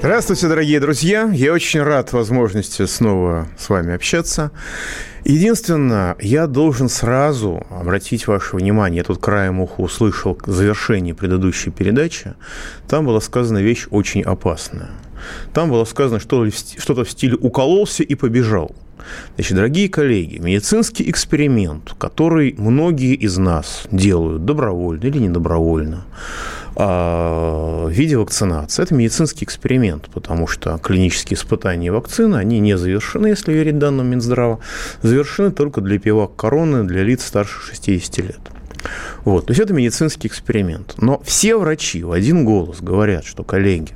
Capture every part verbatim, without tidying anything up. Здравствуйте, дорогие друзья. Я очень рад возможности снова с вами общаться. Единственное, я должен сразу обратить ваше внимание, я тут краем уха услышал к завершению предыдущей передачи, там была сказана вещь очень опасная. Там было сказано, что что-то в стиле «укололся и побежал». Значит, дорогие коллеги, медицинский эксперимент, который многие из нас делают добровольно или недобровольно, в виде вакцинации, это медицинский эксперимент, потому что клинические испытания вакцины, они не завершены, если верить данным Минздрава, завершены только для прививок короны для лиц старше шестидесяти лет. Вот. То есть это медицинский эксперимент. Но все врачи в один голос говорят, что, коллеги,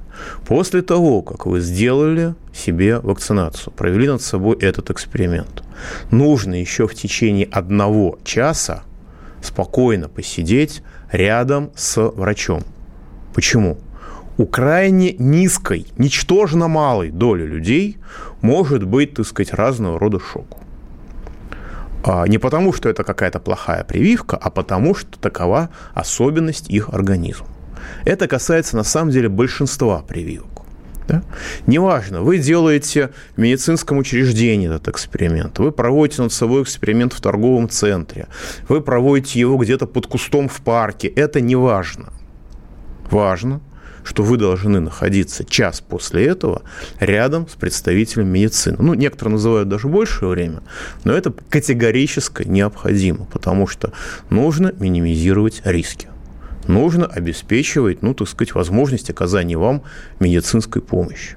после того, как вы сделали себе вакцинацию, провели над собой этот эксперимент, нужно еще в течение одного часа спокойно посидеть рядом с врачом. Почему? У крайне низкой, ничтожно малой доли людей может быть, так сказать, разного рода шок. Не потому, что это какая-то плохая прививка, а потому, что такова особенность их организма. Это касается, на самом деле, большинства прививок. Да? Неважно, вы делаете в медицинском учреждении этот эксперимент, вы проводите над собой эксперимент в торговом центре, вы проводите его где-то под кустом в парке. Это не важно. Важно, что вы должны находиться час после этого рядом с представителем медицины. Ну, некоторые называют даже большее время, но это категорически необходимо, потому что нужно минимизировать риски. Нужно обеспечивать, ну, так сказать, возможность оказания вам медицинской помощи.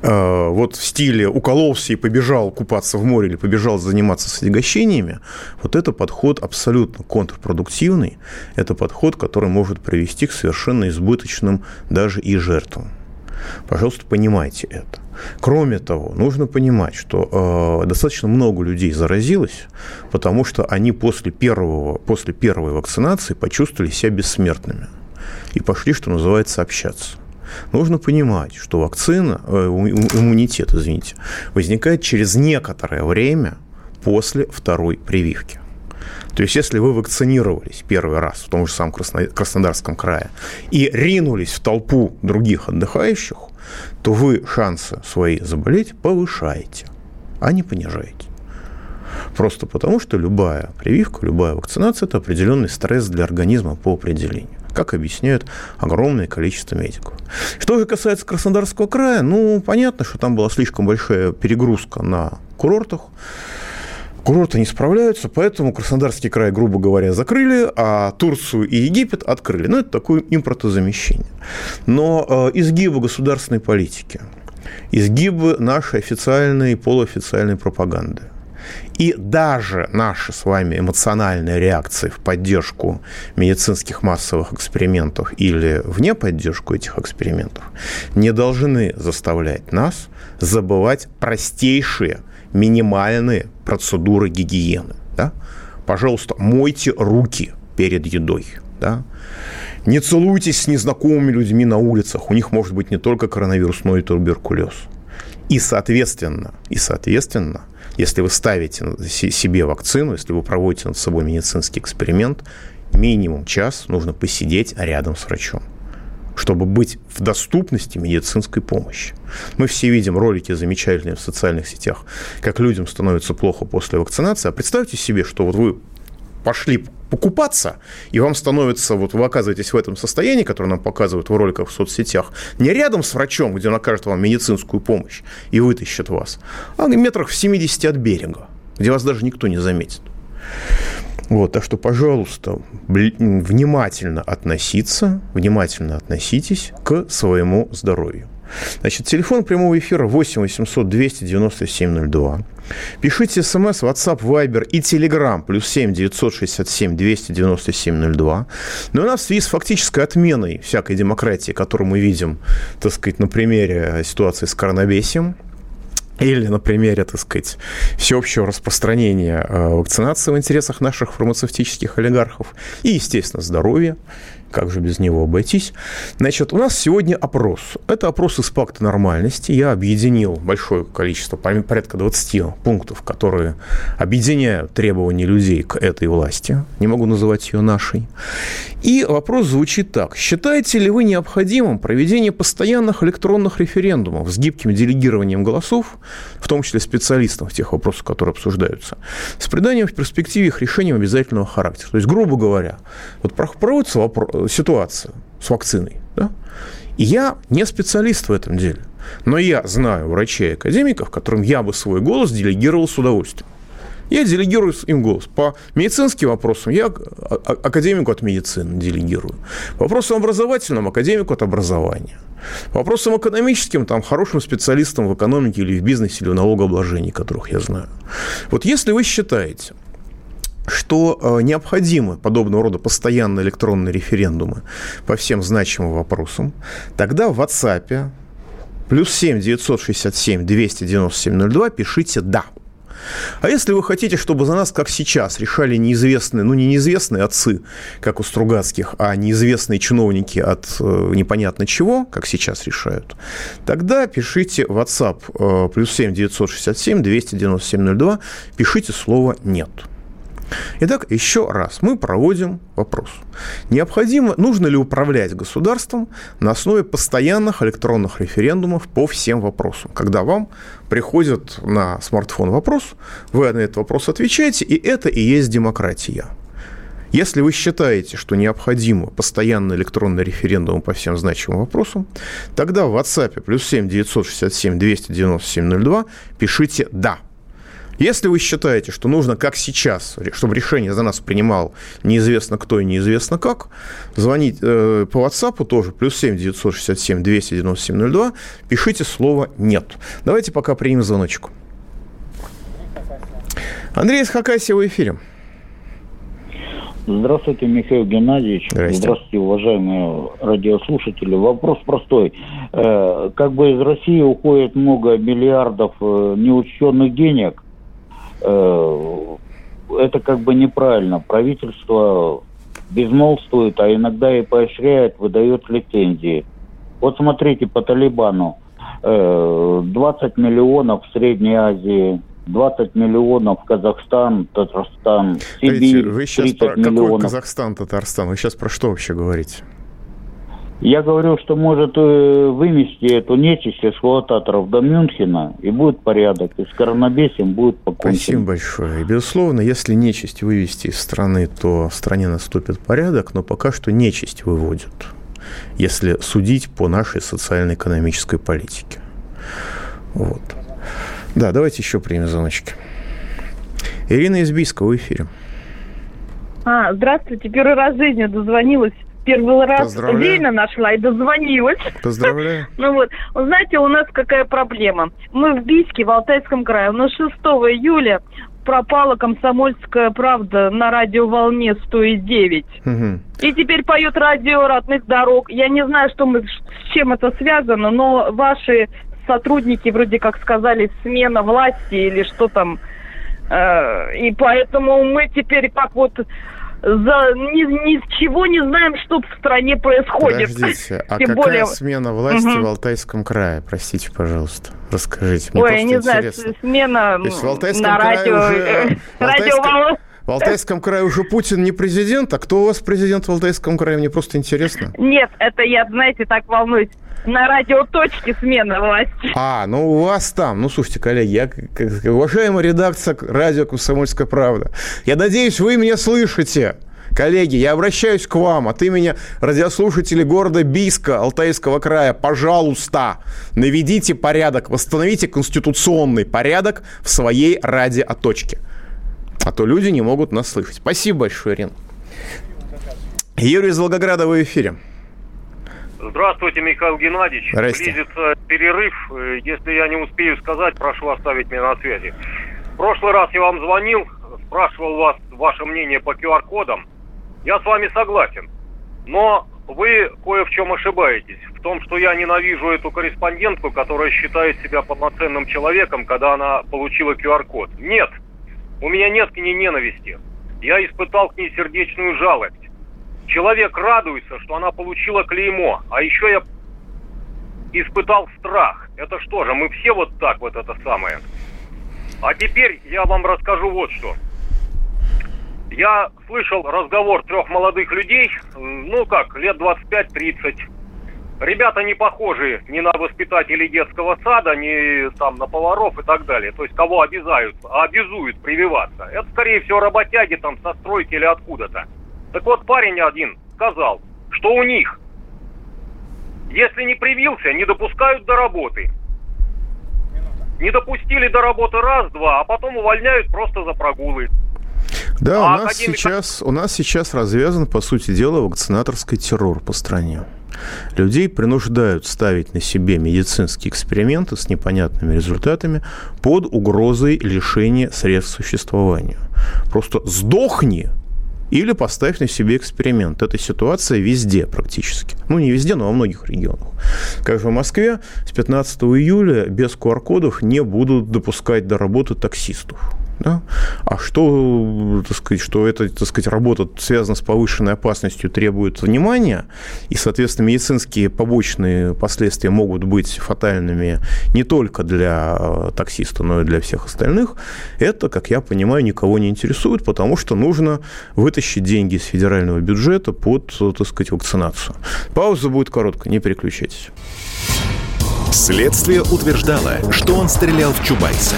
Вот в стиле «укололся и побежал купаться в море» или «побежал заниматься согощениями», вот это подход абсолютно контрпродуктивный, это подход, который может привести к совершенно избыточным даже и жертвам. Пожалуйста, понимайте это. Кроме того, нужно понимать, что э, достаточно много людей заразилось, потому что они после, первого, после первой вакцинации почувствовали себя бессмертными и пошли, что называется, общаться. Нужно понимать, что вакцина, э, иммунитет, извините, возникает через некоторое время после второй прививки. То есть, если вы вакцинировались первый раз в том же самом Краснодарском крае и ринулись в толпу других отдыхающих, то вы шансы свои заболеть повышаете, а не понижаете. Просто потому, что любая прививка, любая вакцинация – это определенный стресс для организма по определению, как объясняют огромное количество медиков. Что же касается Краснодарского края, ну, понятно, что там была слишком большая перегрузка на курортах. Курорты не справляются, поэтому Краснодарский край, грубо говоря, закрыли, а Турцию и Египет открыли. Ну, это такое импортозамещение. Но э, изгибы государственной политики, изгибы нашей официальной и полуофициальной пропаганды и даже наши с вами эмоциональные реакции в поддержку медицинских массовых экспериментов или вне поддержку этих экспериментов не должны заставлять нас забывать простейшие минимальные процедуры гигиены. Да? Пожалуйста, мойте руки перед едой. Да? Не целуйтесь с незнакомыми людьми на улицах. У них может быть не только коронавирус, но и туберкулез. И, соответственно, и, соответственно, если вы ставите себе вакцину, если вы проводите над собой медицинский эксперимент, минимум час нужно посидеть рядом с врачом, чтобы быть в доступности медицинской помощи. Мы все видим ролики замечательные в социальных сетях, как людям становится плохо после вакцинации. А представьте себе, что вот вы пошли покупаться, и вам становится, вот вы оказываетесь в этом состоянии, которое нам показывают в роликах в соцсетях, не рядом с врачом, где он окажет вам медицинскую помощь и вытащит вас, а метрах в семидесяти от берега, где вас даже никто не заметит. Вот, так что, пожалуйста, внимательно относиться, внимательно относитесь к своему здоровью. Значит, телефон прямого эфира восемь восемьсот двести девяносто семь ноль два. Пишите смс, WhatsApp, Viber и Telegram плюс семь девятьсот шестьдесят семь двести девяносто семь ноль два. Но у нас в связи с фактической отменой всякой демократии, которую мы видим, так сказать, на примере ситуации с коронавирусом, или на примере, так сказать, всеобщего распространения вакцинации в интересах наших фармацевтических олигархов и, естественно, здоровья. Как же без него обойтись? Значит, у нас сегодня опрос. Это опрос из пакта нормальности. Я объединил большое количество, порядка двадцати пунктов, которые объединяют требования людей к этой власти. Не могу называть ее нашей. И вопрос звучит так. Считаете ли вы необходимым проведение постоянных электронных референдумов с гибким делегированием голосов, в том числе специалистов тех вопросов, которые обсуждаются, с приданием в перспективе их решениям обязательного характера? То есть, грубо говоря, вот проводится вопрос, ситуацию с вакциной. Да? И я не специалист в этом деле, но я знаю врачей и академиков, которым я бы свой голос делегировал с удовольствием. Я делегирую им голос. По медицинским вопросам я академику от медицины делегирую. По вопросам образовательным академику от образования. По вопросам экономическим там, хорошим специалистам в экономике или в бизнесе, или в налогообложении, которых я знаю. Вот если вы считаете, что необходимы подобного рода постоянные электронные референдумы по всем значимым вопросам, тогда в WhatsApp плюс семь девятьсот шестьдесят семь двести девяносто семь ноль два пишите «да». А если вы хотите, чтобы за нас, как сейчас, решали неизвестные, ну не неизвестные отцы, как у Стругацких, а неизвестные чиновники от непонятно чего, как сейчас решают, тогда пишите в WhatsApp плюс семь девятьсот шестьдесят семь двести девяносто семь ноль два, пишите слово «нет». Итак, еще раз, мы проводим вопрос. Необходимо, нужно ли управлять государством на основе постоянных электронных референдумов по всем вопросам, когда вам приходит на смартфон вопрос, вы на этот вопрос отвечаете, и это и есть демократия. Если вы считаете, что необходимо постоянный электронный референдум по всем значимым вопросам, тогда в WhatsApp плюс семь девятьсот шестьдесят семь двести девяносто семь ноль два пишите «да». Если вы считаете, что нужно, как сейчас, чтобы решение за нас принимал неизвестно кто и неизвестно как, звонить э, по WhatsApp тоже, плюс семь девятьсот шестьдесят семь двести девяносто семь ноль два, пишите слово «нет». Давайте пока примем звоночек. Андрей из Хакасии в эфире. Здравствуйте, Михаил Геннадьевич. Здравствуйте. Здравствуйте, уважаемые радиослушатели. Вопрос простой. Как бы из России уходит много миллиардов неучтенных денег, это как бы неправильно. Правительство безмолвствует, а иногда и поощряет, выдает лицензии. Вот смотрите по Талибану. двадцать миллионов в Средней Азии, двадцать миллионов в Казахстан, Татарстан, Сибирь, вы сейчас про... миллионов. Какой Казахстан, Татарстан? Вы сейчас про что вообще говорите? Я говорю, что может вынести эту нечисть эксплуататоров до Мюнхена, и будет порядок, и с коронабесием будет покончено. Спасибо большое. И, безусловно, если нечисть вывести из страны, то в стране наступит порядок, но пока что нечисть выводят, если судить по нашей социально-экономической политике. Вот. Да, давайте еще примем звоночки. Ирина из Бийска в эфире. А, здравствуйте. Первый раз в жизни дозвонилась. Первый раз время нашла и дозвонилась. Поздравляю. Ну вот, знаете, у нас какая проблема? Мы в Бийске, в Алтайском крае. У нас шестого июля пропала «Комсомольская правда» на радиоволне сто девять. Угу. И теперь поет радио родных дорог. Я не знаю, что мы, с чем это связано, но ваши сотрудники вроде как сказали «смена власти» или что там. И поэтому мы теперь как вот... За ни, ни чего не знаем, что в стране происходит. Подождите, а какая более... смена власти угу. в Алтайском крае? Простите, пожалуйста, расскажите. Мне Ой, я не интересно. знаю, смена на радио... Уже... радиоволну. В Алтайском крае уже Путин не президент, а кто у вас президент в Алтайском крае? Мне просто интересно. Нет, это я, знаете, так волнуюсь. На радиоточке смена власти. А, ну у вас там. Ну, слушайте, коллеги, я, уважаемая редакция радио «Комсомольская правда», я надеюсь, вы меня слышите. Коллеги, я обращаюсь к вам от имени радиослушателей города Бийска, Алтайского края. Пожалуйста, наведите порядок, восстановите конституционный порядок в своей радиоточке. А то люди не могут нас слышать. Спасибо большое, Ирина. Юрий из Волгограда, вы в эфире. Здравствуйте, Михаил Геннадьевич. Здрасте. Близится перерыв. Если я не успею сказать, прошу оставить меня на связи. В прошлый раз я вам звонил, спрашивал вас ваше мнение по ку ар-кодам. Я с вами согласен. Но Вы кое в чем ошибаетесь. В том, что я ненавижу эту корреспондентку, которая считает себя полноценным человеком, когда она получила ку ар код. Нет, у меня нет к ней ненависти. Я испытал к ней сердечную жалость. Человек радуется, что она получила клеймо. А еще я испытал страх. Это что же, мы все вот так вот это самое. А теперь я вам расскажу вот что. Я слышал разговор трех молодых людей, ну как, лет двадцать пять тридцать. Ребята не похожи ни на воспитателей детского сада, ни там на поваров и так далее. То есть кого обязают, а обязуют прививаться. Это, скорее всего, работяги там со стройки или откуда-то. Так вот, парень один сказал, что у них, если не привился, не допускают до работы. Не допустили до работы раз-два, а потом увольняют просто за прогулы. Да, а у, нас академик... сейчас, у нас сейчас развязан, по сути дела, вакцинаторский террор по стране. Людей принуждают ставить на себе медицинские эксперименты с непонятными результатами под угрозой лишения средств существования. Просто сдохни или поставь на себе эксперимент. Эта ситуация везде практически. Ну, не везде, но во многих регионах. Как же в Москве с пятнадцатого июля без ку ар кодов не будут допускать до работы таксистов. Да? А что, так сказать, что эта, так сказать, работа связана с повышенной опасностью, требует внимания, и, соответственно, медицинские побочные последствия могут быть фатальными не только для таксиста, но и для всех остальных, это, как я понимаю, никого не интересует, потому что нужно вытащить деньги из федерального бюджета под, так сказать, вакцинацию. Пауза будет короткая, не переключайтесь. Следствие утверждало, что он стрелял в Чубайса.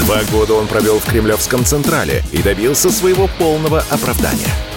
Два года он провел в Кремлевском Централе и добился своего полного оправдания.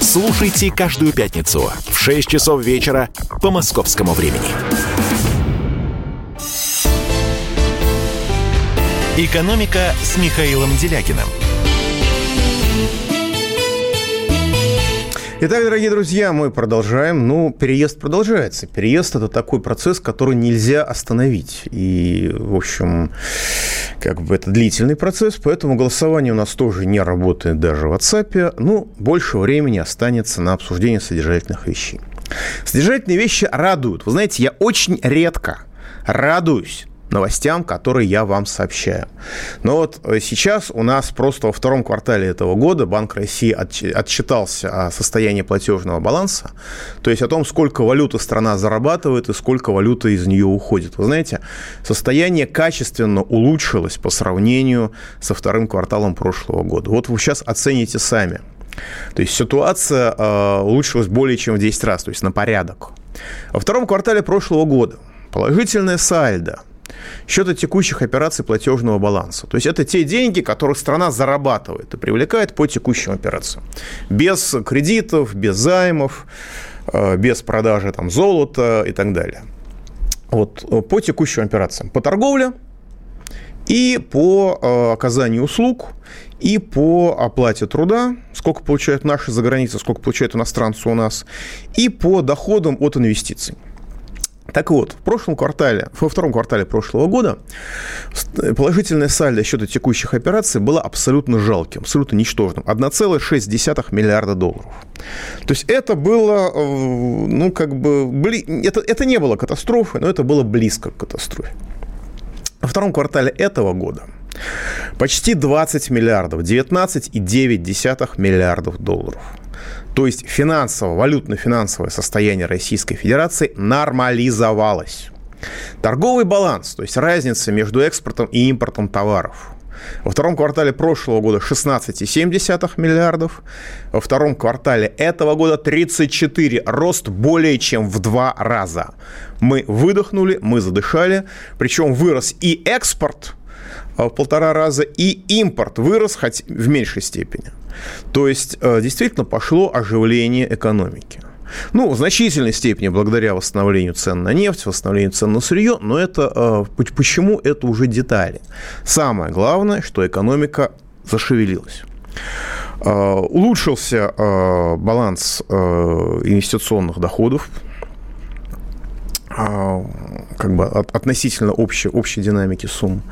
Слушайте каждую пятницу в шесть часов вечера по московскому времени. «Экономика» с Михаилом Делягиным. Итак, дорогие друзья, мы продолжаем. Ну, переезд продолжается. Переезд – это такой процесс, который нельзя остановить. И, в общем, как бы это длительный процесс, поэтому голосование у нас тоже не работает даже в WhatsApp. Ну, больше времени останется на обсуждение содержательных вещей. Содержательные вещи радуют. Вы знаете, я очень редко радуюсь новостям, которые я вам сообщаю. Но вот сейчас у нас просто во втором квартале этого года Банк России отчитался о состоянии платежного баланса, то есть о том, сколько валюты страна зарабатывает и сколько валюты из нее уходит. Вы знаете, состояние качественно улучшилось по сравнению со вторым кварталом прошлого года. Вот вы сейчас оцените сами. То есть ситуация э, улучшилась более чем в десять раз, то есть на порядок. Во втором квартале прошлого года положительное сальдо счета текущих операций платежного баланса. То есть это те деньги, которые страна зарабатывает и привлекает по текущим операциям. Без кредитов, без займов, без продажи там, золота и так далее. Вот, по текущим операциям. По торговле и по оказанию услуг, и по оплате труда, сколько получают наши за границей, сколько получают иностранцы у нас, и по доходам от инвестиций. Так вот, в прошлом квартале, во втором квартале прошлого года положительное сальдо счета текущих операций было абсолютно жалким, абсолютно ничтожным. одна целая шесть десятых миллиарда долларов. То есть это было, ну, как бы, это, это не было катастрофой, но это было близко к катастрофе. Во втором квартале этого года почти двадцать миллиардов, девятнадцать целых девять десятых миллиардов долларов. То есть финансово, валютно-финансовое состояние Российской Федерации нормализовалось. Торговый баланс, то есть разница между экспортом и импортом товаров, во втором квартале прошлого года шестнадцать целых семь десятых миллиардов, во втором квартале этого года тридцать четыре, рост более чем в два раза. Мы выдохнули, мы задышали, причем вырос и экспорт в полтора раза, и импорт вырос, хоть в меньшей степени. То есть, действительно, пошло оживление экономики. Ну, в значительной степени благодаря восстановлению цен на нефть, восстановлению цен на сырье, но это почему это уже детали. Самое главное, что экономика зашевелилась. Улучшился баланс инвестиционных доходов, как бы относительно общей, общей динамики сумм.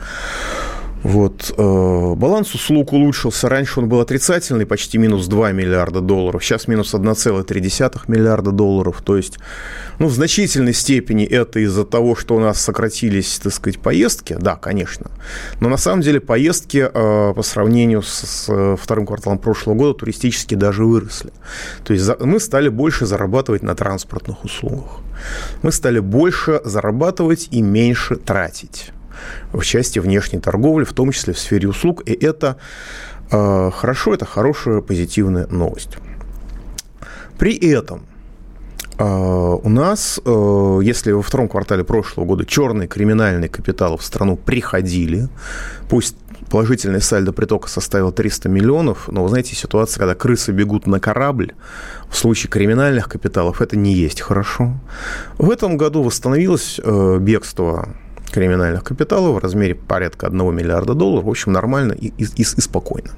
Вот. Баланс услуг улучшился. Раньше он был отрицательный, почти минус два миллиарда долларов. Сейчас минус один целых три десятых миллиарда долларов. То есть, ну, в значительной степени это из-за того, что у нас сократились, так сказать, поездки. Да, конечно. Но на самом деле поездки по сравнению с вторым кварталом прошлого года туристически даже выросли. То есть мы стали больше зарабатывать на транспортных услугах. Мы стали больше зарабатывать и меньше тратить в части внешней торговли, в том числе в сфере услуг. И это э, хорошо, это хорошая позитивная новость. При этом э, у нас, э, если во втором квартале прошлого года черные криминальные капиталы в страну приходили, пусть положительное сальдо притока составило триста миллионов, но, вы знаете, ситуация, когда крысы бегут на корабль, в случае криминальных капиталов это не есть хорошо. В этом году восстановилось э, бегство криминальных капиталов в размере порядка одного миллиарда долларов. В общем, нормально и, и, и спокойно.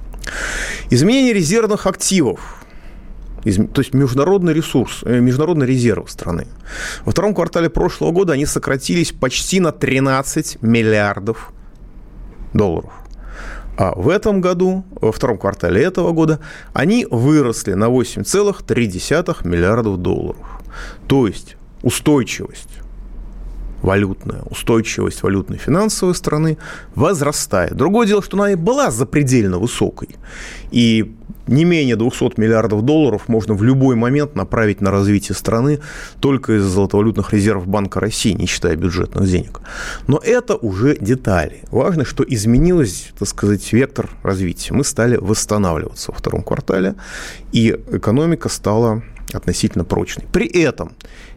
Изменение резервных активов, из, то есть международный ресурс, международный резерв страны. Во втором квартале прошлого года они сократились почти на тринадцать миллиардов долларов. А в этом году, во втором квартале этого года, они выросли на восемь целых три десятых миллиардов долларов. То есть устойчивость валютная, устойчивость валютной финансовой страны возрастает. Другое дело, что она и была запредельно высокой. И не менее двести миллиардов долларов можно в любой момент направить на развитие страны только из золотовалютных резервов Банка России, не считая бюджетных денег. Но это уже детали. Важно, что изменилось, так сказать, вектор развития. Мы стали восстанавливаться во втором квартале, и экономика стала относительно прочной. При этом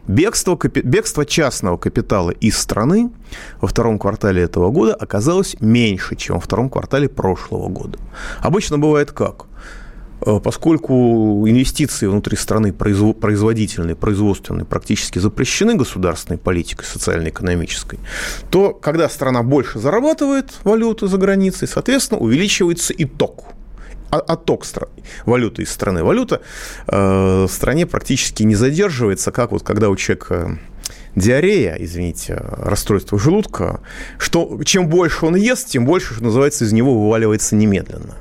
бегство, бегство частного капитала из страны во втором квартале этого года оказалось меньше, чем во втором квартале прошлого года. Обычно бывает как? Поскольку инвестиции внутри страны производительные, производственные практически запрещены государственной политикой социально-экономической, то когда страна больше зарабатывает валюты за границей, соответственно, увеличивается итог. Отток валюты из страны. Валюта в стране практически не задерживается, как вот когда у человека диарея, извините, расстройство желудка, что чем больше он ест, тем больше, что называется, из него вываливается немедленно.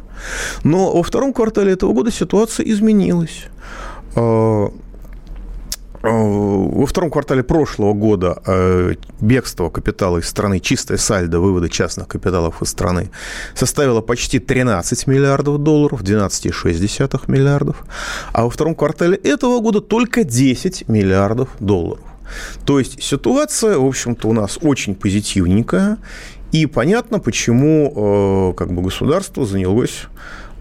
Но во втором квартале этого года ситуация изменилась. Во втором квартале прошлого года бегство капитала из страны, чистое сальдо вывода частных капиталов из страны составило почти тринадцать миллиардов долларов, двенадцать целых шесть десятых миллиардов, а во втором квартале этого года только десять миллиардов долларов. То есть ситуация, в общем-то, у нас очень позитивненькая, и понятно, почему как бы государство занялось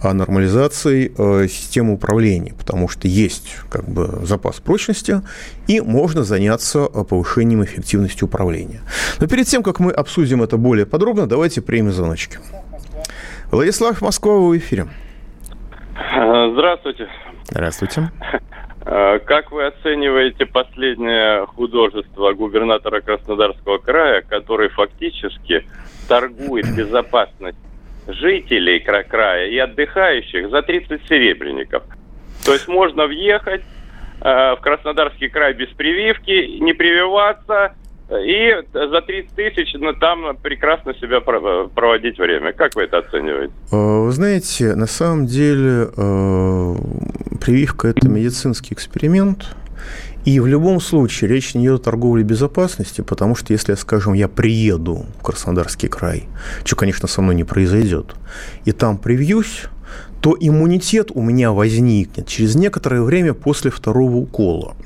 о нормализации э, системы управления, потому что есть как бы запас прочности, и можно заняться повышением эффективности управления. Но перед тем, как мы обсудим это более подробно, давайте примем звоночки. Владислав, Москва, вы в эфире. Здравствуйте. Здравствуйте. Как вы оцениваете последнее художество губернатора Краснодарского края, который фактически торгует безопасностью жителей края и отдыхающих за тридцать серебряников. То есть можно въехать э, в Краснодарский край без прививки, не прививаться, и за тридцать тысяч ну, там прекрасно себя проводить время. Как вы это оцениваете? Вы знаете, на самом деле э, прививка – это медицинский эксперимент. И в любом случае речь не идет о торговле безопасности, потому что если, скажем, я приеду в Краснодарский край, что, конечно, со мной не произойдет, и там привьюсь, то иммунитет у меня возникнет через некоторое время после второго укола.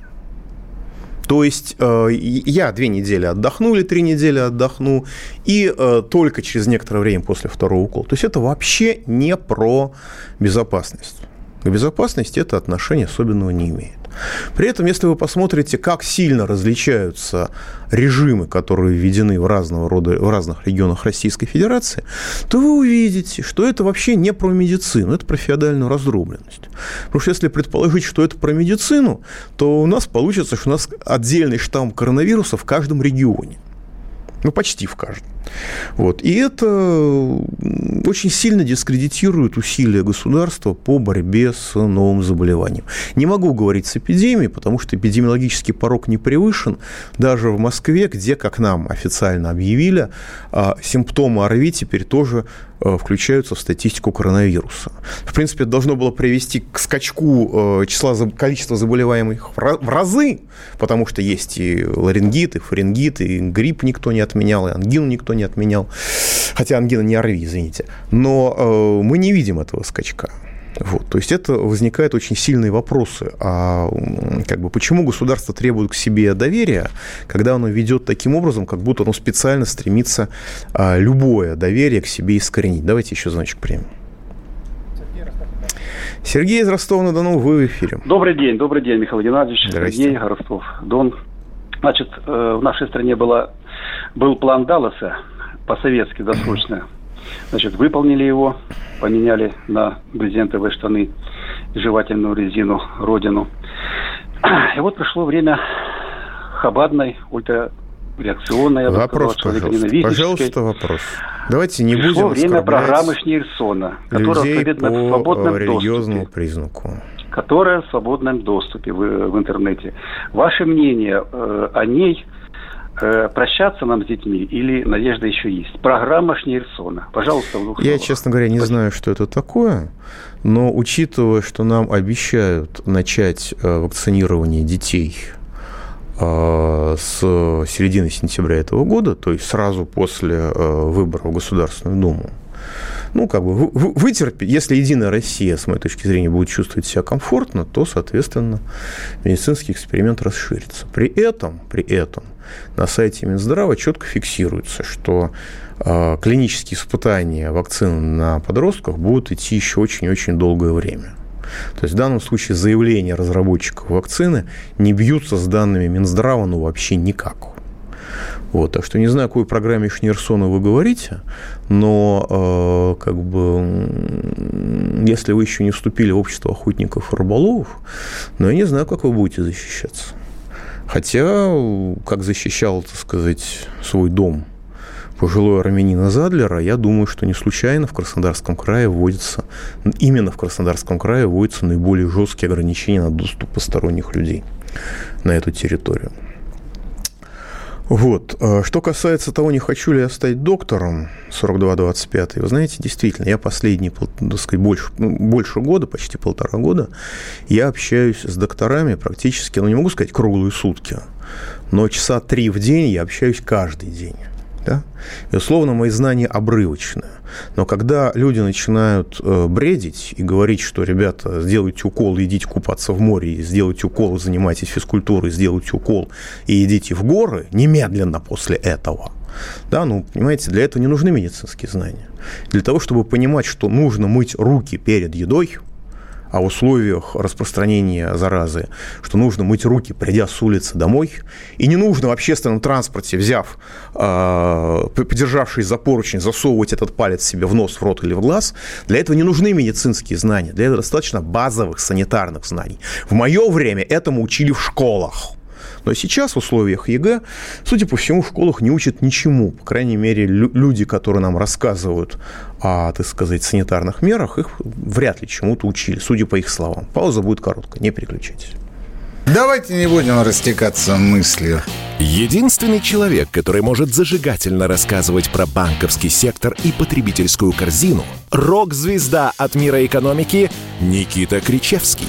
То есть э, я две недели отдохну или три недели отдохну, и э, только через некоторое время после второго укола. То есть это вообще не про безопасность. И безопасность это отношение особенного не имеет. При этом, если вы посмотрите, как сильно различаются режимы, которые введены в, разного рода, в разных регионах Российской Федерации, то вы увидите, что это вообще не про медицину, это про феодальную раздробленность. Потому что если предположить, что это про медицину, то у нас получится, что у нас отдельный штамм коронавируса в каждом регионе. Ну, почти в каждом. Вот. И это очень сильно дискредитирует усилия государства по борьбе с новым заболеванием. Не могу говорить с эпидемией, потому что эпидемиологический порог не превышен. Даже в Москве, где, как нам официально объявили, симптомы ОРВИ теперь тоже включаются в статистику коронавируса. В принципе, это должно было привести к скачку числа количества заболеваемых в разы, потому что есть и ларингит, и фарингит, и грипп никто не отменял, и ангину никто не отменял. Хотя ангина не ОРВИ, извините. Но мы не видим этого скачка. Вот. То есть это возникают очень сильные вопросы. А как бы, почему государство требует к себе доверия, когда оно ведет таким образом, как будто оно специально стремится а, любое доверие к себе искоренить? Давайте еще значок примем. Сергей из Ростова-на-Дону, вы в эфире. Добрый день, добрый день, Михаил Геннадьевич. Сергей, Ростов-Дон. Значит, в нашей стране была, был план Далласа по-советски досрочно. Значит, выполнили его, поменяли на брезентовые штаны, жевательную резину, родину. И вот пришло время хабадной, ультрареакционной, вопрос, пожалуйста, пожалуйста, вопрос. Давайте не пришло будем время программы Шнейерсона, которая в свободном религиозному доступе, признаку. Которая в свободном доступе в, в интернете. Ваше мнение э, о ней? Прощаться нам с детьми или надежда еще есть? Программа Шнейерсона. Пожалуйста, в двух словах. Я, честно говоря, не знаю, что это такое, но учитывая, что нам обещают начать вакцинирование детей с середины сентября этого года, то есть сразу после выборов в Государственную Думу, ну, как бы вытерпеть, если Единая Россия, с моей точки зрения, будет чувствовать себя комфортно, то, соответственно, медицинский эксперимент расширится. При этом, при этом на сайте Минздрава четко фиксируется, что э, клинические испытания вакцин на подростках будут идти еще очень-очень долгое время. То есть в данном случае заявления разработчиков вакцины не бьются с данными Минздрава, ну, вообще никак. Вот, так что не знаю, о какой программе Шнейерсона вы говорите, но э, как бы, если вы еще не вступили в общество охотников и рыболовов, но я не знаю, как вы будете защищаться. Хотя, как защищал, так сказать, свой дом пожилой армянина Задлера, я думаю, что не случайно в Краснодарском крае вводится, именно в Краснодарском крае вводятся наиболее жесткие ограничения на доступ посторонних людей на эту территорию. Вот. Что касается того, не хочу ли я стать доктором, сорок два двадцать пять, вы знаете, действительно, я последние, так сказать, больше, больше года, почти полтора года, я общаюсь с докторами практически, ну, не могу сказать круглые сутки, но часа три в день я общаюсь каждый день. Да? Безусловно, мои знания обрывочные. Но когда люди начинают бредить и говорить, что, ребята, сделайте укол, идите купаться в море, сделайте укол, занимайтесь физкультурой, сделайте укол и идите в горы немедленно после этого. Да, ну, понимаете, для этого не нужны медицинские знания. Для того, чтобы понимать, что нужно мыть руки перед едой, а в условиях распространения заразы, что нужно мыть руки, придя с улицы домой, и не нужно в общественном транспорте, взяв, э, подержавшись за поручень, засовывать этот палец себе в нос, в рот или в глаз, для этого не нужны медицинские знания, для этого достаточно базовых санитарных знаний. В мое время этому учили в школах. Но сейчас в условиях ЕГЭ, судя по всему, в школах не учат ничему. По крайней мере, люди, которые нам рассказывают о, так сказать, санитарных мерах, их вряд ли чему-то учили, судя по их словам. Пауза будет короткая, не переключайтесь. Давайте не будем растекаться мыслью. Единственный человек, который может зажигательно рассказывать про банковский сектор и потребительскую корзину, рок-звезда от мира экономики Никита Кричевский.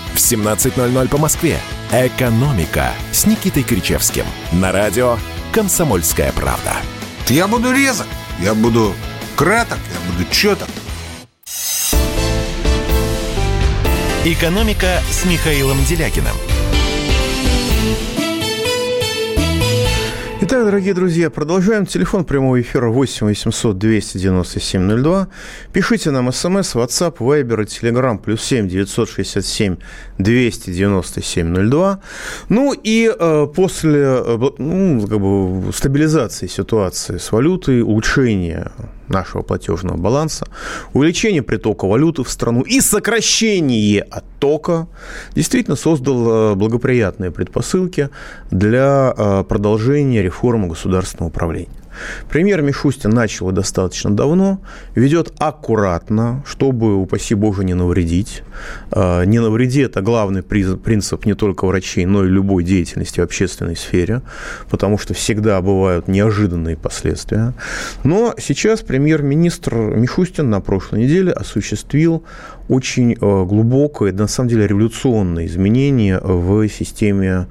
в семнадцать ноль ноль по Москве. «Экономика» с Никитой Кричевским. На радио «Комсомольская правда». Я буду резок, я буду краток, я буду чёток. «Экономика» с Михаилом Делягиным. Итак, дорогие друзья, продолжаем. Телефон прямого эфира восемь восемьсот двести девяносто семь ноль два. Пишите нам смс, WhatsApp, Viber и Telegram плюс семь девятьсот шестьдесят семь двести девяносто семь ноль два. Ну и э, после ну, как бы стабилизации ситуации с валютой, улучшения нашего платежного баланса, увеличение притока валюты в страну и сокращение оттока действительно создало благоприятные предпосылки для продолжения реформы государственного управления. Премьер Мишустин начал его достаточно давно, ведет аккуратно, чтобы, упаси боже, не навредить. Не навреди – это главный принцип не только врачей, но и любой деятельности в общественной сфере, потому что всегда бывают неожиданные последствия. Но сейчас премьер-министр Мишустин на прошлой неделе осуществил очень глубокое, на самом деле революционное изменение в системе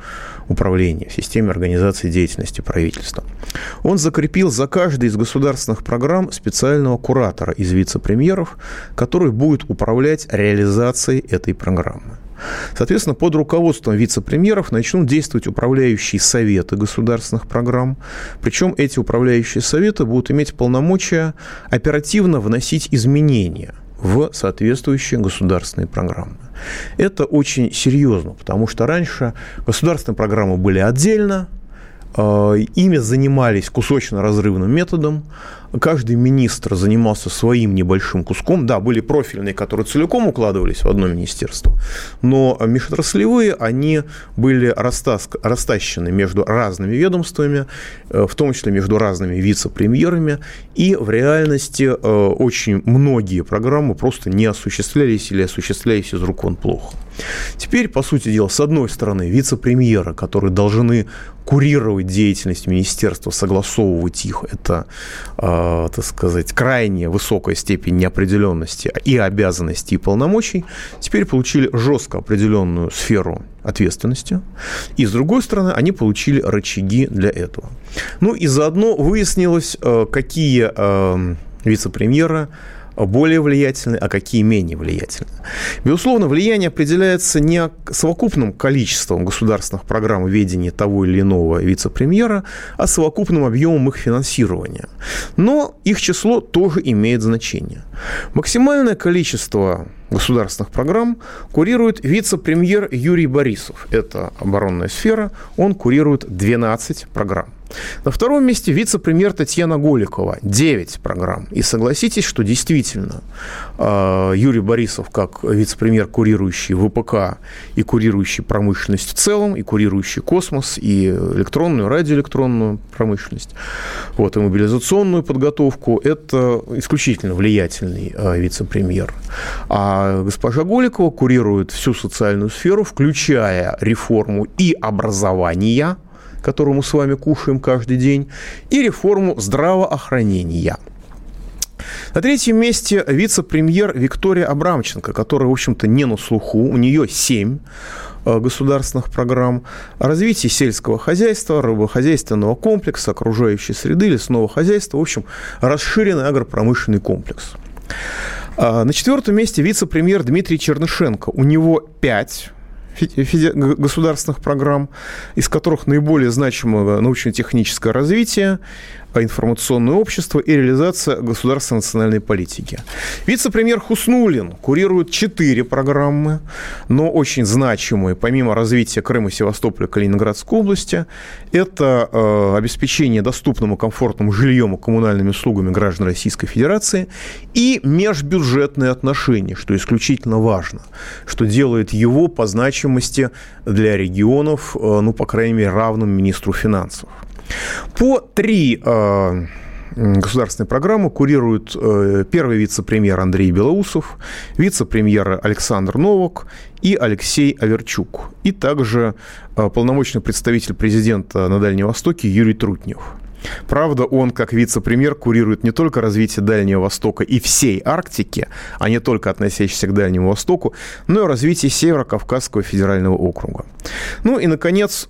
управления, в системе организации деятельности правительства. Он закрепил за каждой из государственных программ специального куратора из вице-премьеров, который будет управлять реализацией этой программы. Соответственно, под руководством вице-премьеров начнут действовать управляющие советы государственных программ. Причем эти управляющие советы будут иметь полномочия оперативно вносить изменения в соответствующие государственные программы. Это очень серьезно, потому что раньше государственные программы были отдельно, ими занимались кусочно-разрывным методом. Каждый министр занимался своим небольшим куском. Да, были профильные, которые целиком укладывались в одно министерство, но межотраслевые, они были растаск, растащены между разными ведомствами, в том числе между разными вице-премьерами, и в реальности очень многие программы просто не осуществлялись или осуществлялись из рук вон плохо. Теперь, по сути дела, с одной стороны, вице-премьеры, которые должны курировать деятельность министерства, согласовывать их, это, так сказать, крайне высокая степень неопределенности и обязанностей, и полномочий, теперь получили жестко определенную сферу ответственности, и, с другой стороны, они получили рычаги для этого. Ну и заодно выяснилось, какие вице-премьеры более влиятельны, а какие менее влиятельны. Безусловно, влияние определяется не совокупным количеством государственных программ ведения того или иного вице-премьера, а совокупным объемом их финансирования. Но их число тоже имеет значение. Максимальное количество государственных программ курирует вице-премьер Юрий Борисов. Это оборонная сфера. Он курирует двенадцать программ. На втором месте вице-премьер Татьяна Голикова. девять программ. И согласитесь, что действительно Юрий Борисов, как вице-премьер, курирующий ВПК и курирующий промышленность в целом, и курирующий космос, и электронную, радиоэлектронную промышленность, вот, и мобилизационную подготовку, это исключительно влиятельный вице-премьер. А госпожа Голикова курирует всю социальную сферу, включая реформу и образования, которую мы с вами кушаем каждый день, и реформу здравоохранения. На третьем месте вице-премьер Виктория Абрамченко, которая, в общем-то, не на слуху. У нее семь государственных программ: развитие сельского хозяйства, рыбохозяйственного комплекса, окружающей среды, лесного хозяйства, в общем, расширенный агропромышленный комплекс. На четвертом месте вице-премьер Дмитрий Чернышенко. У него пять государственных программ, из которых наиболее значимо научно-техническое развитие, информационное общество и реализация государственной национальной политики. Вице-премьер Хуснуллин курирует четыре программы, но очень значимые, помимо развития Крыма, Севастополя, Калининградской области. Это э, обеспечение доступным и комфортным жильем и коммунальными услугами граждан Российской Федерации и межбюджетные отношения, что исключительно важно, что делает его по значимости для регионов, э, ну, по крайней мере, равным министру финансов. По три э, государственные программы курируют э, первый вице-премьер Андрей Белоусов, вице-премьер Александр Новак и Алексей Аверчук, и также э, полномочный представитель президента на Дальнем Востоке Юрий Трутнев. Правда, он, как вице-премьер, курирует не только развитие Дальнего Востока и всей Арктики, а не только относящейся к Дальнему Востоку, но и развитие Северо-Кавказского федерального округа. Ну и, наконец,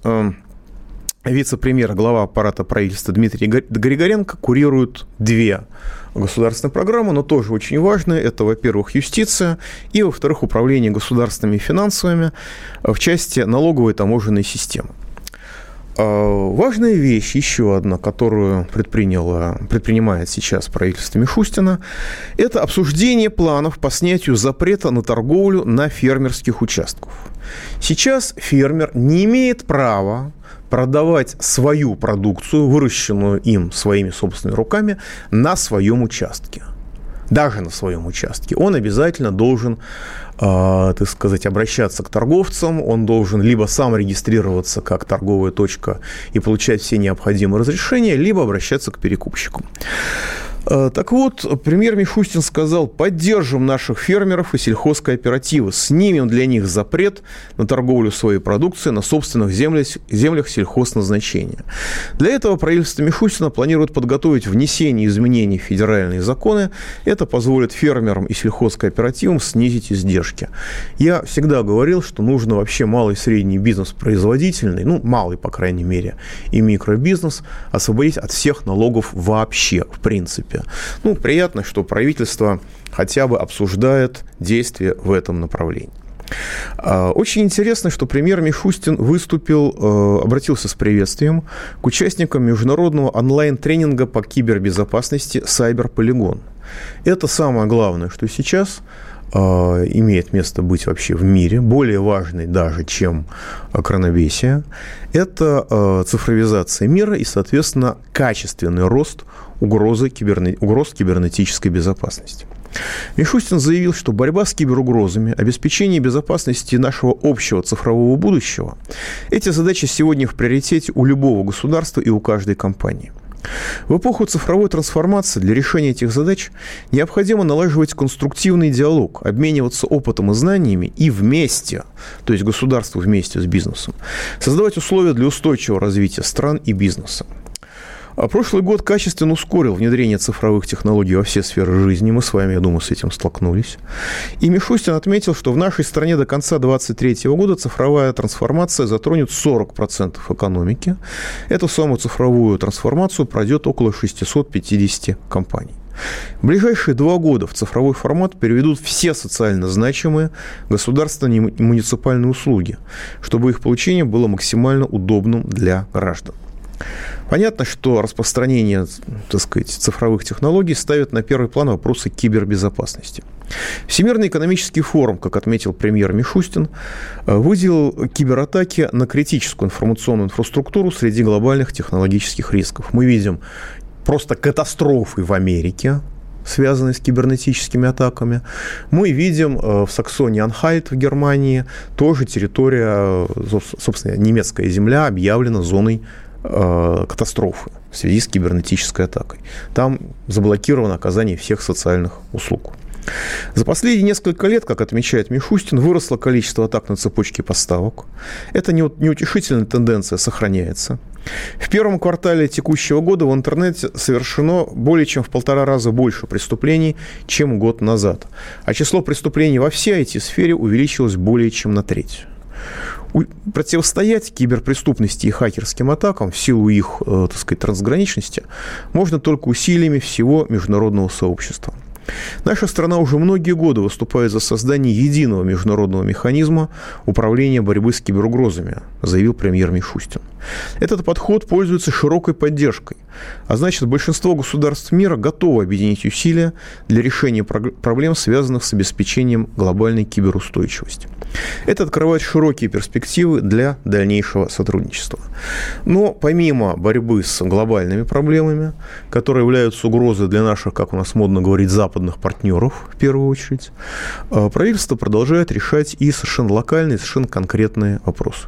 вице-премьер, глава аппарата правительства Дмитрий Григоренко курирует две государственные программы, но тоже очень важные. Это, во-первых, юстиция и, во-вторых, управление государственными финансами в части налоговой и таможенной системы. Важная вещь, еще одна, которую предприняло, предпринимает сейчас правительство Мишустина, это обсуждение планов по снятию запрета на торговлю на фермерских участках. Сейчас фермер не имеет права продавать свою продукцию, выращенную им своими собственными руками, на своем участке. Даже на своем участке. Он обязательно должен, э, так сказать, обращаться к торговцам, он должен либо сам регистрироваться как торговая точка и получать все необходимые разрешения, либо обращаться к перекупщикам. Э, так вот, премьер Мишустин сказал, поддержим наших фермеров и сельхозкооперативы, снимем для них запрет на торговлю своей продукцией на собственных землях, землях сельхозназначения. Для этого правительство Мишустина планирует подготовить внесение изменений в федеральные законы. Это позволит фермерам и сельхозкооперативам снизить издержки. Я всегда говорил, что нужно вообще малый и средний бизнес производительный, ну, малый, по крайней мере, и микробизнес освободить от всех налогов вообще, в принципе. Ну, приятно, что правительство хотя бы обсуждает действия в этом направлении. Очень интересно, что премьер Мишустин выступил, обратился с приветствием к участникам международного онлайн-тренинга по кибербезопасности «Сайберполигон». Это самое главное, что сейчас имеет место быть вообще в мире, более важный даже, чем коронавирусия. Это цифровизация мира и, соответственно, качественный рост угрозы киберне... угроз кибернетической безопасности. Мишустин заявил, что борьба с киберугрозами, обеспечение безопасности нашего общего цифрового будущего – эти задачи сегодня в приоритете у любого государства и у каждой компании. В эпоху цифровой трансформации для решения этих задач необходимо налаживать конструктивный диалог, обмениваться опытом и знаниями и вместе, то есть государство вместе с бизнесом, создавать условия для устойчивого развития стран и бизнеса. Прошлый год качественно ускорил внедрение цифровых технологий во все сферы жизни. Мы с вами, я думаю, с этим столкнулись. И Мишустин отметил, что в нашей стране до конца две тысячи двадцать третьего года цифровая трансформация затронет сорок процентов экономики. Эту самую цифровую трансформацию пройдет около шестьсот пятьдесят компаний. В ближайшие два года в цифровой формат переведут все социально значимые государственные и муниципальные услуги, чтобы их получение было максимально удобным для граждан. Понятно, что распространение, так сказать, цифровых технологий ставит на первый план вопросы кибербезопасности. Всемирный экономический форум, как отметил премьер Мишустин, выделил кибератаки на критическую информационную инфраструктуру среди глобальных технологических рисков. Мы видим просто катастрофы в Америке, связанные с кибернетическими атаками. Мы видим в Саксонии-Анхальт в Германии тоже территория, собственно, немецкая земля объявлена зоной катастрофы в связи с кибернетической атакой. Там заблокировано оказание всех социальных услуг. За последние несколько лет, как отмечает Мишустин, выросло количество атак на цепочки поставок. Эта неутешительная тенденция сохраняется. В первом квартале текущего года в интернете совершено более чем в полтора раза больше преступлений, чем год назад. А число преступлений во всей ай ти-сфере увеличилось более чем на треть. Противостоять киберпреступности и хакерским атакам в силу их, так сказать, трансграничности можно только усилиями всего международного сообщества. Наша страна уже многие годы выступает за создание единого международного механизма управления борьбы с киберугрозами, заявил премьер Мишустин. Этот подход пользуется широкой поддержкой, а значит, большинство государств мира готовы объединить усилия для решения проблем, связанных с обеспечением глобальной киберустойчивости. Это открывает широкие перспективы для дальнейшего сотрудничества. Но помимо борьбы с глобальными проблемами, которые являются угрозой для наших, как у нас модно говорить, западных, западных партнеров, в первую очередь, правительство продолжает решать и совершенно локальные, и совершенно конкретные вопросы.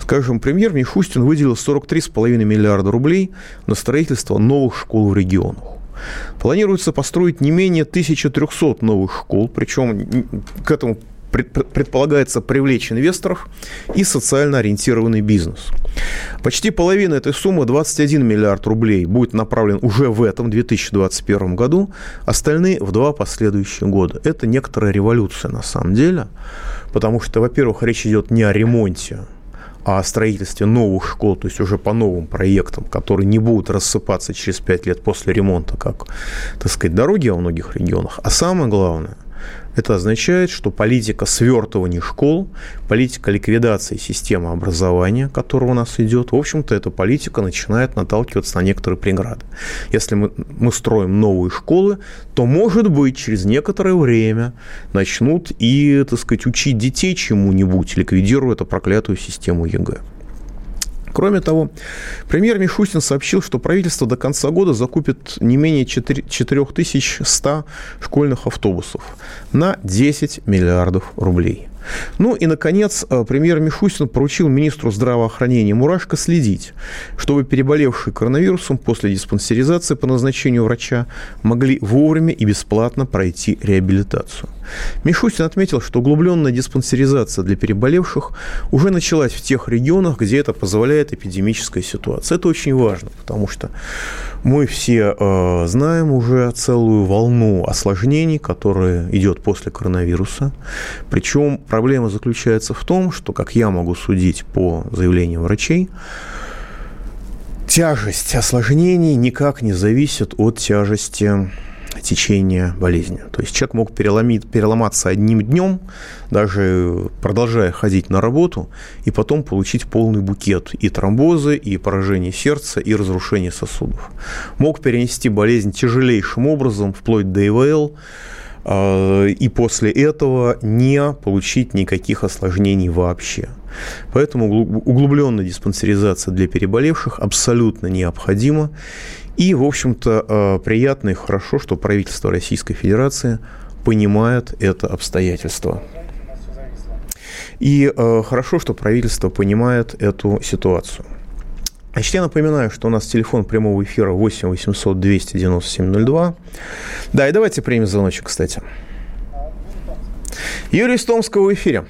Скажем, премьер Мишустин выделил сорок три целых пять десятых миллиарда рублей на строительство новых школ в регионах. Планируется построить не менее тысяча триста новых школ, причем к этому предполагается привлечь инвесторов и социально ориентированный бизнес. Почти половина этой суммы, двадцать один миллиард рублей, будет направлен уже в этом две тысячи двадцать первом году, остальные в два последующие года. Это некоторая революция на самом деле, потому что, во-первых, речь идет не о ремонте, о строительстве новых школ, то есть уже по новым проектам, которые не будут рассыпаться через пять лет после ремонта, как, так сказать, дороги во многих регионах. А самое главное, это означает, что политика свертывания школ, политика ликвидации системы образования, которая у нас идет, в общем-то, эта политика начинает наталкиваться на некоторые преграды. Если мы, мы строим новые школы, то, может быть, через некоторое время начнут и, так сказать, учить детей чему-нибудь, ликвидируя эту проклятую систему ЕГЭ. Кроме того, премьер Мишустин сообщил, что правительство до конца года закупит не менее четыре тысячи сто школьных автобусов на десять миллиардов рублей. Ну и, наконец, премьер Мишустин поручил министру здравоохранения Мурашко следить, чтобы переболевшие коронавирусом после диспансеризации по назначению врача могли вовремя и бесплатно пройти реабилитацию. Мишустин отметил, что углубленная диспансеризация для переболевших уже началась в тех регионах, где это позволяет эпидемическая ситуация. Это очень важно, потому что мы все э, знаем уже целую волну осложнений, которая идет после коронавируса. Причем проблема заключается в том, что, как я могу судить по заявлениям врачей, тяжесть осложнений никак не зависит от тяжести течения болезни. То есть человек мог переломить, переломаться одним днем, даже продолжая ходить на работу, и потом получить полный букет и тромбозы, и поражение сердца, и разрушение сосудов. Мог перенести болезнь тяжелейшим образом, вплоть до ИВЛ, и после этого не получить никаких осложнений вообще. Поэтому углубленная диспансеризация для переболевших абсолютно необходима. И, в общем-то, приятно и хорошо, что правительство Российской Федерации понимает это обстоятельство. И хорошо, что правительство понимает эту ситуацию. Значит, я напоминаю, что у нас телефон прямого эфира восемь восемьсот двести девяносто семь ноль два. Да, и давайте примем звоночек, кстати. Юрий из Томского в эфире.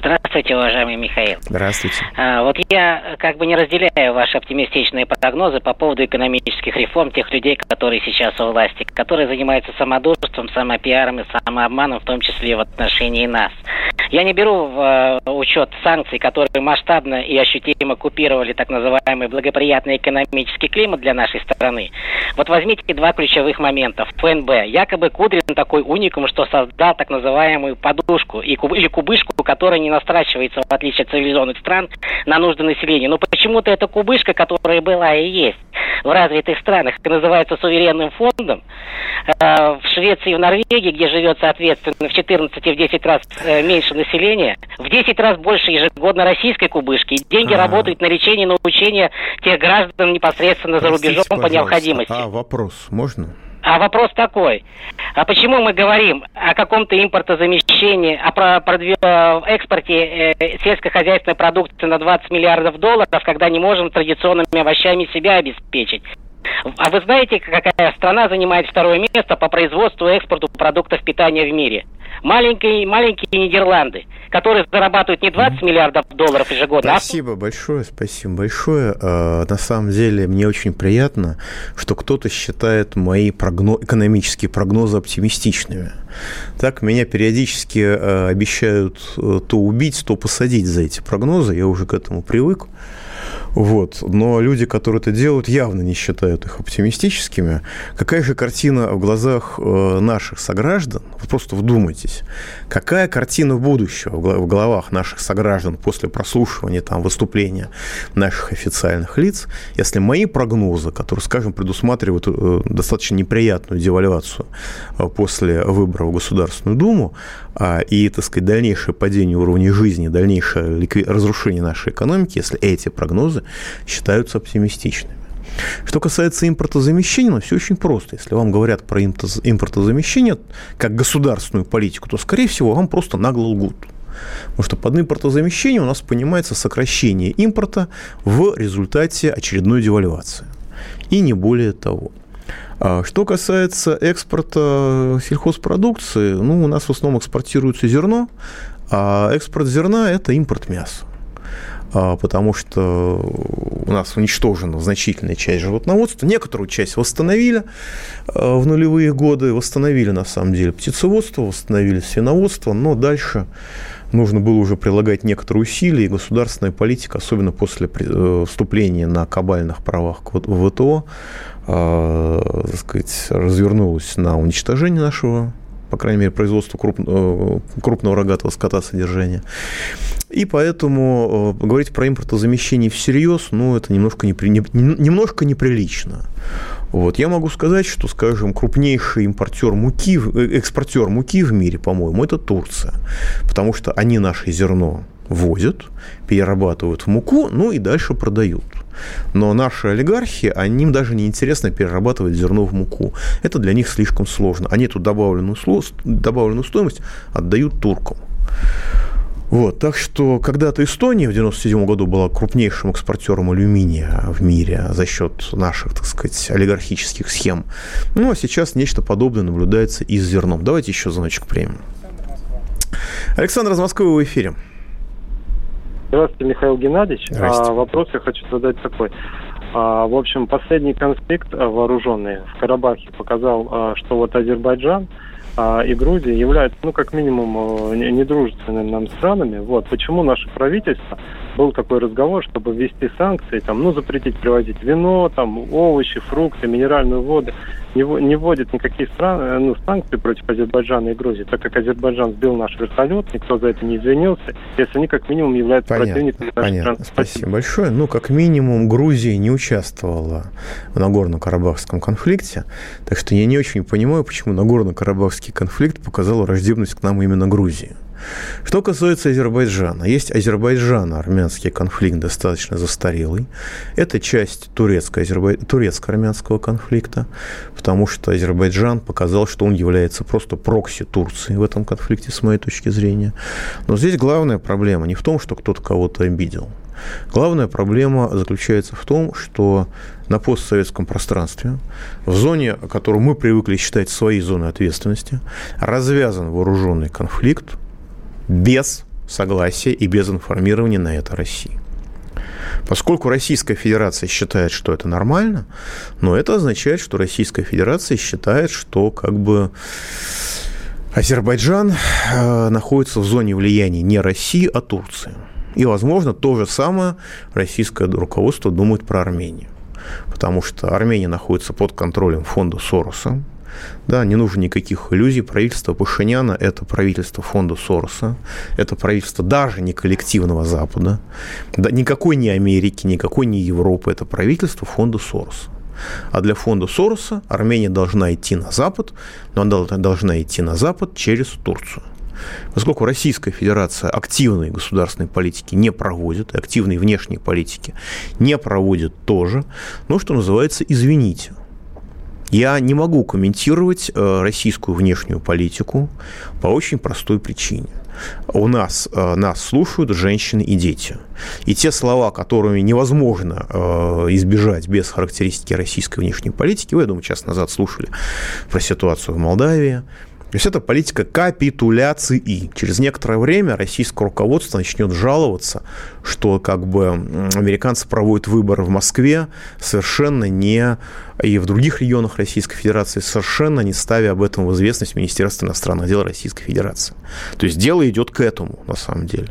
Здравствуйте, уважаемый Михаил. Здравствуйте. Вот я как бы не разделяю ваши оптимистичные прогнозы по поводу экономических реформ тех людей, которые сейчас у власти, которые занимаются самодурством, самопиаром и самообманом, в том числе и в отношении нас. Я не беру в учет санкций, которые масштабно и ощутимо купировали так называемый благоприятный экономический климат для нашей страны. Вот возьмите два ключевых момента. ФНБ. Якобы Кудрин такой уникум, что создал так называемую подушку или кубышку, которая не настрачивается, в отличие от цивилизованных стран, на нужды населения. Но почему-то эта кубышка, которая была и есть в развитых странах, называется суверенным фондом. В Швеции и в Норвегии, где живет, соответственно, в четырнадцать и в десять раз меньше населения, в десять раз больше ежегодно российской кубышки. Деньги А-а-а. работают на лечение, на обучение тех граждан непосредственно за рубежом по необходимости. А вопрос можно? А вопрос такой. А почему мы говорим о каком-то импортозамещении, о про- продв... экспорте э, сельскохозяйственной продукции на двадцать миллиардов долларов, когда не можем традиционными овощами себя обеспечить? А вы знаете, какая страна занимает второе место по производству и экспорту продуктов питания в мире? Маленькие, маленькие Нидерланды, которые зарабатывают не двадцать миллиардов долларов ежегодно. Спасибо а... большое, спасибо большое. На самом деле, мне очень приятно, что кто-то считает мои прогноз, экономические прогнозы оптимистичными. Так меня периодически обещают то убить, то посадить за эти прогнозы. Я уже к этому привык. Вот. Но люди, которые это делают, явно не считают их оптимистическими. Какая же картина в глазах наших сограждан? Вы просто вдумайтесь. Какая картина будущего в головах наших сограждан после прослушивания там, выступления наших официальных лиц, если мои прогнозы, которые, скажем, предусматривают достаточно неприятную девальвацию после выборов в Государственную Думу и, так сказать, дальнейшее падение уровня жизни, дальнейшее разрушение нашей экономики, если эти прогнозы считаются оптимистичными. Что касается импортозамещения, ну, все очень просто. Если вам говорят про импортозамещение как государственную политику, то, скорее всего, вам просто нагло лгут. Потому что под импортозамещением у нас понимается сокращение импорта в результате очередной девальвации. И не более того. Что касается экспорта сельхозпродукции, ну, у нас в основном экспортируется зерно, а экспорт зерна – это импорт мяса. потому что у нас уничтожена значительная часть животноводства. Некоторую часть восстановили в нулевые годы, восстановили, на самом деле, птицеводство, восстановили свиноводство, но дальше нужно было уже прилагать некоторые усилия, и государственная политика, особенно после вступления на кабальных правах в ВТО, так сказать, развернулась на уничтожение нашего, по крайней мере, производство крупного, крупного рогатого скота содержания. И поэтому говорить про импортозамещение всерьез, ну, это немножко, непри... немножко неприлично. Вот. Я могу сказать, что, скажем, крупнейший импортер муки, экспортер муки в мире, по-моему, это Турция, потому что они наше зерно возят, перерабатывают в муку, ну и дальше продают. Но наши олигархи, они, им даже не интересно перерабатывать зерно в муку. Это для них слишком сложно. Они эту добавленную, добавленную стоимость отдают туркам. Вот, так что когда-то Эстония в девяносто седьмом году была крупнейшим экспортером алюминия в мире за счет наших, так сказать, олигархических схем. Ну, а сейчас нечто подобное наблюдается и с зерном. Давайте еще звоночек примем. Александр из Москвы, в эфире. Здравствуйте, Михаил Геннадьевич. Здравствуйте. А, вопрос я хочу задать такой. А, в общем, последний конфликт вооруженный в Карабахе показал, а, что вот Азербайджан а, и Грузия являются, ну, как минимум, недружественными нам странами. Вот. Почему наше правительство... Был такой разговор, чтобы ввести санкции, там, ну, запретить привозить вино, там, овощи, фрукты, минеральную воду. Не, не вводят никакие страны, ну, санкции против Азербайджана и Грузии, так как Азербайджан сбил наш вертолет, никто за это не извинился, если они как минимум являются понятно, противниками нашей понятно. страны. Спасибо большое. Ну, как минимум, Грузия не участвовала в Нагорно-Карабахском конфликте, так что я не очень понимаю, почему Нагорно-Карабахский конфликт показал враждебность к нам именно Грузии. Что касается Азербайджана, есть азербайджано-армянский конфликт, достаточно застарелый. Это часть турецко-армянского конфликта, потому что Азербайджан показал, что он является просто прокси Турции в этом конфликте, с моей точки зрения. Но здесь главная проблема не в том, что кто-то кого-то обидел. Главная проблема заключается в том, что на постсоветском пространстве, в зоне, которую мы привыкли считать своей зоной ответственности, развязан вооруженный конфликт без согласия и без информирования на это России. Поскольку Российская Федерация считает, что это нормально, но это означает, что Российская Федерация считает, что как бы Азербайджан находится в зоне влияния не России, а Турции. И, возможно, то же самое российское руководство думает про Армению. Потому что Армения находится под контролем фонда Сороса. Да, не нужно никаких иллюзий. Правительство Пашиняна – это правительство фонда Сороса. Это правительство даже не коллективного Запада. Да, никакой не Америки, никакой не Европы. Это правительство фонда Сороса. А для фонда Сороса Армения должна идти на Запад, но она должна идти на Запад через Турцию. Поскольку Российская Федерация активной государственной политики не проводит, и активной внешней политики не проводит тоже, ну, что называется, извините. Я не могу комментировать российскую внешнюю политику по очень простой причине. У нас, нас слушают женщины и дети. И те слова, которыми невозможно избежать без характеристики российской внешней политики, вы, я думаю, час назад слушали про ситуацию в Молдавии. То есть это политика капитуляции. Через некоторое время российское руководство начнет жаловаться, что как бы американцы проводят выборы в Москве совершенно не, и в других регионах Российской Федерации совершенно не ставя об этом в известность Министерства иностранных дел Российской Федерации. То есть дело идет к этому на самом деле.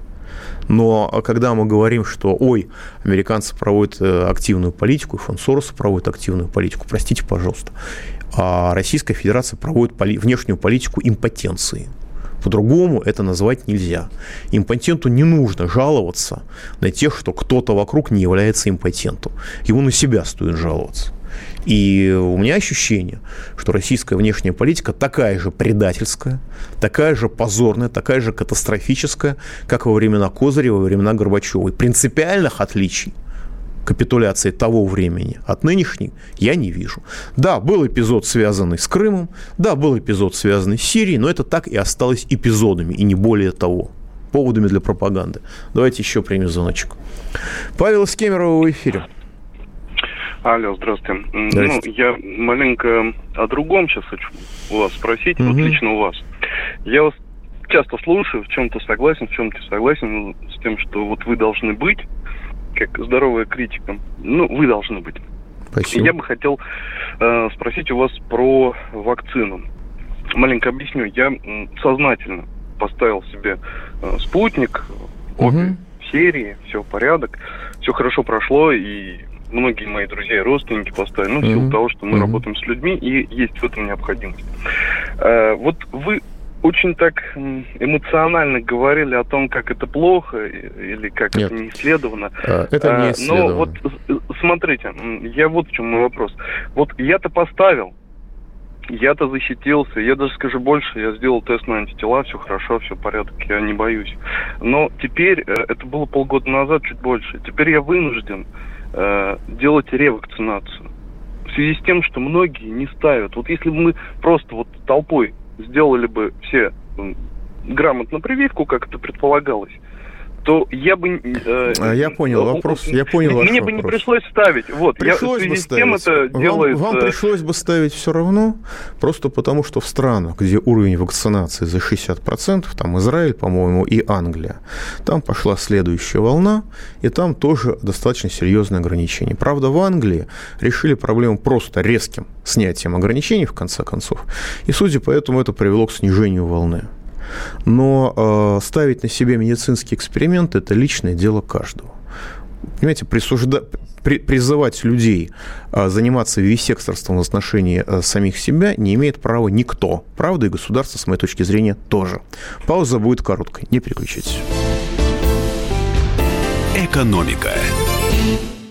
Но когда мы говорим, что, ой, американцы проводят активную политику, и фонд Сороса проводит активную политику, простите, пожалуйста, а Российская Федерация проводит поли- внешнюю политику импотенции. По-другому это назвать нельзя. Импотенту не нужно жаловаться на тех, что кто-то вокруг не является импотентом. Ему на себя стоит жаловаться. И у меня ощущение, что российская внешняя политика такая же предательская, такая же позорная, такая же катастрофическая, как во времена Козырева, во времена Горбачева. И принципиальных отличий капитуляции того времени от нынешней я не вижу. Да, был эпизод, связанный с Крымом, да, был эпизод, связанный с Сирией, но это так и осталось эпизодами, и не более того, поводами для пропаганды. Давайте еще примем звоночек. Павел из Кемерово в эфире. Алло, здравствуйте. здравствуйте. Ну, я маленько о другом сейчас хочу у вас спросить, угу. Вот лично у вас. Я вас часто слушаю, в чем-то согласен, в чем-то согласен с тем, что вот вы должны быть, как здоровая критика. Ну, вы должны быть. Спасибо. Я бы хотел э, спросить у вас про вакцину. Маленько объясню. Я сознательно поставил себе э, спутник, обе угу. серии, все в порядок, все хорошо прошло, и многие мои друзья и родственники поставили, ну, в силу mm-hmm. того, что мы mm-hmm. работаем с людьми, и есть в этом необходимость. Э, вот вы очень так эмоционально говорили о том, как это плохо, или как Нет. это не исследовано. А, это не исследовано. Но вот смотрите, я вот в чем мой вопрос. Вот я-то поставил, я-то защитился, я даже скажу больше, я сделал тест на антитела, все хорошо, все в порядке, я не боюсь. Но теперь, это было полгода назад, чуть больше, теперь я вынужден э, делать ревакцинацию. В связи с тем, что многие не ставят. Вот если бы мы просто вот толпой сделали бы все грамотно прививку, как это предполагалось, то я бы... Э, я понял вопрос. Я понял ваш мне вопрос. Бы не пришлось ставить. Вот, пришлось я, бы ставить. Это вам, делает... вам пришлось бы ставить все равно, просто потому что в странах, где уровень вакцинации за шестьдесят процентов, там Израиль, по-моему, и Англия, там пошла следующая волна, и там тоже достаточно серьезные ограничения. Правда, в Англии решили проблему просто резким снятием ограничений, в конце концов, и, судя по этому, это привело к снижению волны. Но э, ставить на себе медицинский эксперимент – это личное дело каждого. Понимаете, присужда... при... призывать людей э, заниматься вивисекторством в отношении э, самих себя не имеет права никто. Правда, и государство, с моей точки зрения, тоже. Пауза будет короткой. Не переключайтесь. Экономика.